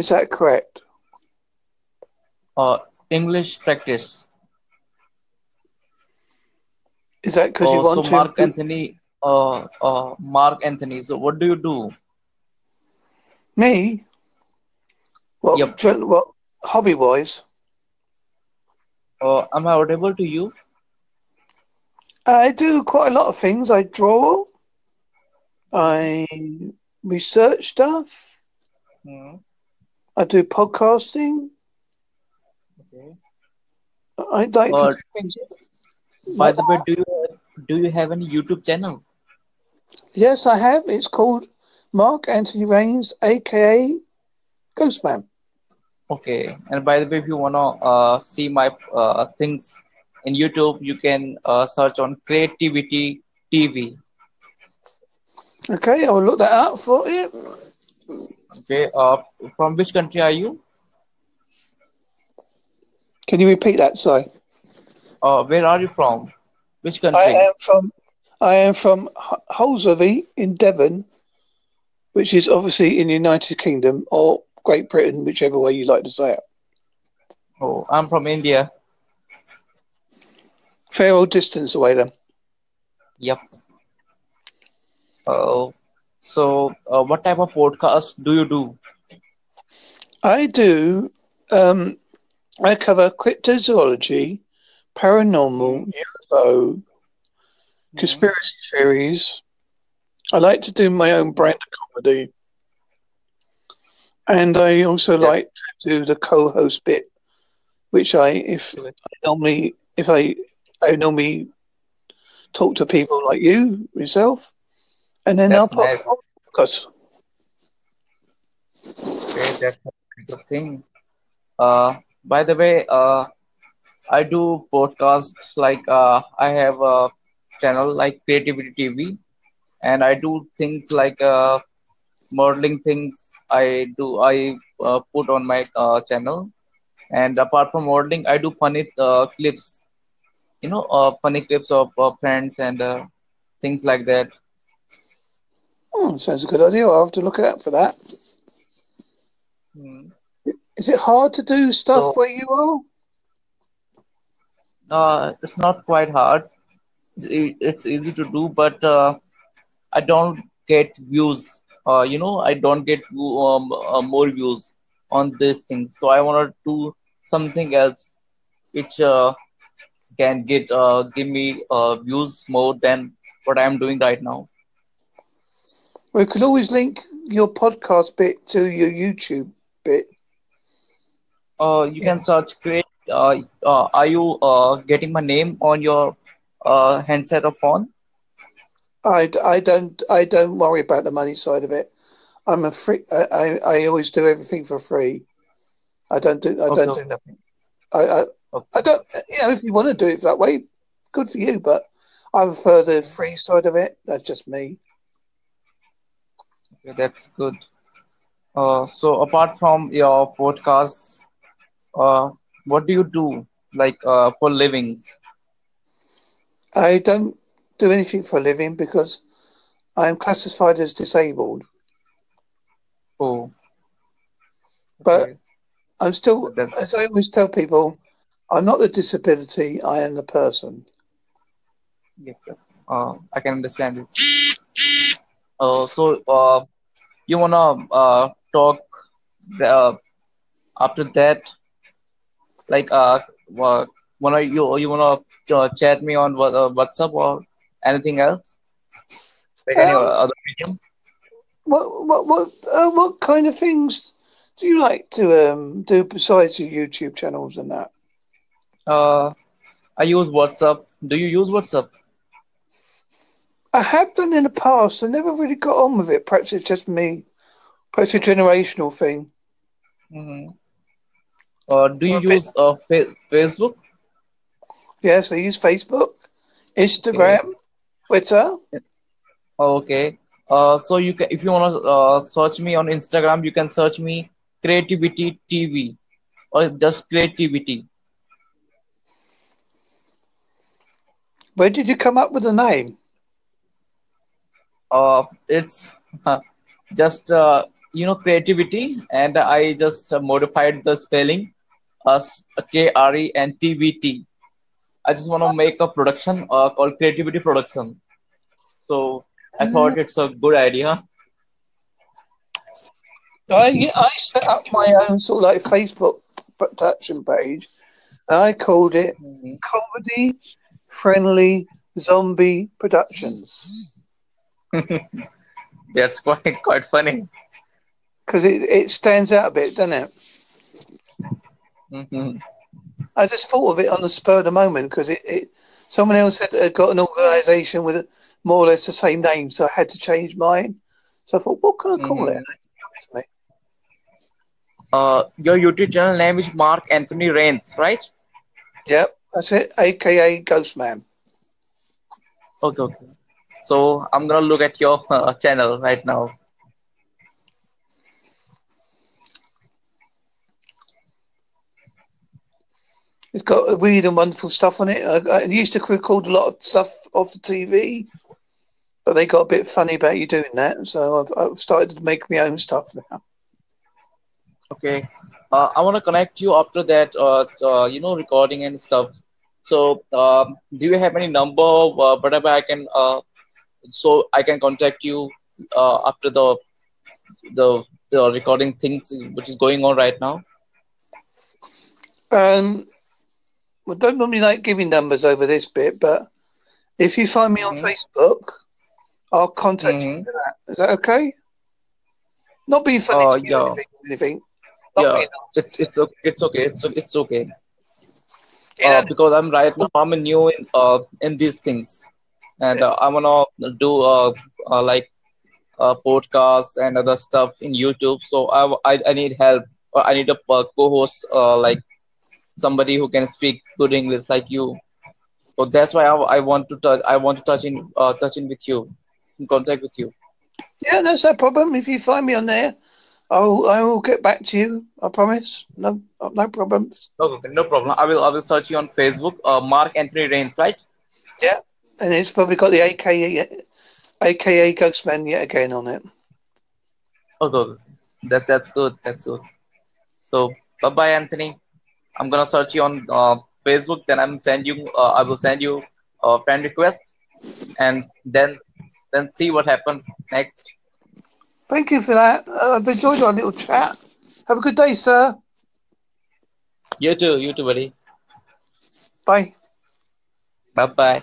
Is that correct? English practice. Is that because you want to? Mark Anthony. So what do you do? Me? Well, yep. Well, hobby-wise. Am I audible to you? I do quite a lot of things. I draw. I research stuff. Mm. I do podcasting. Okay. I like to do things. By the way, do you have any YouTube channel? Yes, I have. It's called Mark Anthony Reigns, aka Ghostman. Okay. And by the way, if you wanna see my things in YouTube, you can search on Kre8tv. Okay, I will look that up for you. Okay. From which country are you? Can you repeat that? Sorry. Where are you from? Which country? I am from Holsworthy in Devon, which is obviously in the United Kingdom or Great Britain, whichever way you like to say it. Oh, I'm from India. Fair old distance away then. Yep. So what type of podcast do you do? I do. I cover cryptozoology, paranormal, UFO, conspiracy theories. I like to do my own brand of comedy. And I also like to do the co-host bit, which I normally talk to people like you, yourself, and then I'll podcast. Okay, that's a good thing. By the way, I do podcasts like I have a channel like Kre8tv, and I do things like modeling things. I put on my channel, and apart from modeling, I do funny clips. You know, funny clips of friends and things like that. Sounds a good idea. I'll have to look out for that. Mm. Is it hard to do stuff where you are? It's not quite hard. It's easy to do, but I don't get views. I don't get more views on these things. So I want to do something else which can give me views more than what I'm doing right now. We could always link your podcast bit to your YouTube bit. You can search Kre8tv. Are you getting my name on your handset or phone? I don't worry about the money side of it. I'm a free. I always do everything for free. I don't do nothing. I don't. You know, if you want to do it that way, good for you. But I prefer the free side of it. That's just me. Okay, that's good. So apart from your podcasts, what do you do, like, for livings? I don't do anything for a living because I am classified as disabled. Oh. But okay. I'm still, as I always tell people, I'm not the disability, I am the person. Yeah, I can understand it. So you want to talk after that? Like, you wanna chat me on WhatsApp or anything else? Like any other medium? What kind of things do you like to do besides your YouTube channels and that? I use WhatsApp. Do you use WhatsApp? I have done in the past. I never really got on with it. Perhaps it's just me. Perhaps it's a generational thing. Mm-hmm. Do you use Facebook? Yes, I use Facebook, Instagram, Twitter. Okay. So you can, if you want to search me on Instagram, you can search me Kre8tv or just Kre8tv. Where did you come up with the name? It's just creativity, and I just modified the spelling as K-R-E-N-T-V-T. I just want to make a production called Creativity Production. So I thought it's a good idea. I set up my own sort of like Facebook production page, and I called it Comedy Friendly Zombie Productions. That's quite funny. Because it stands out a bit, doesn't it? Mm-hmm. I just thought of it on the spur of the moment because someone else had got an organisation with more or less the same name, so I had to change mine. So I thought, what can I call it? To me. Your YouTube channel name is Mark Anthony Reigns, right? Yep, that's it, aka Ghostman. Okay. So I'm gonna look at your channel right now. It's got weird and wonderful stuff on it. I used to record a lot of stuff off the TV, but they got a bit funny about you doing that, so I've started to make my own stuff now. Okay, I want to connect you after that, recording and stuff. So, do you have any number, whatever I can, so I can contact you after the recording things which is going on right now? Well, don't normally like giving numbers over this bit, but if you find me on Facebook, I'll contact you for that. Is that okay? Not being funny to you or anything. It's okay. Because I'm right now, I'm new in these things, and I wanna do podcasts and other stuff in YouTube. So I need help. Or I need a co-host somebody who can speak good English like you. So that's why I want to touch in with you, in contact with you. Yeah, that's no problem. If you find me on there, I will get back to you. I promise. No problems. Okay, no problem. I will search you on Facebook. Mark Anthony Reigns, right? Yeah, and it's probably got the AKA Ghostman yet again on it. Okay, that's good. That's good. So bye bye, Anthony. I'm gonna search you on Facebook. Then I will send you a friend request, and then see what happens next. Thank you for that. I've enjoyed our little chat. Have a good day, sir. You too, buddy. Bye. Bye-bye.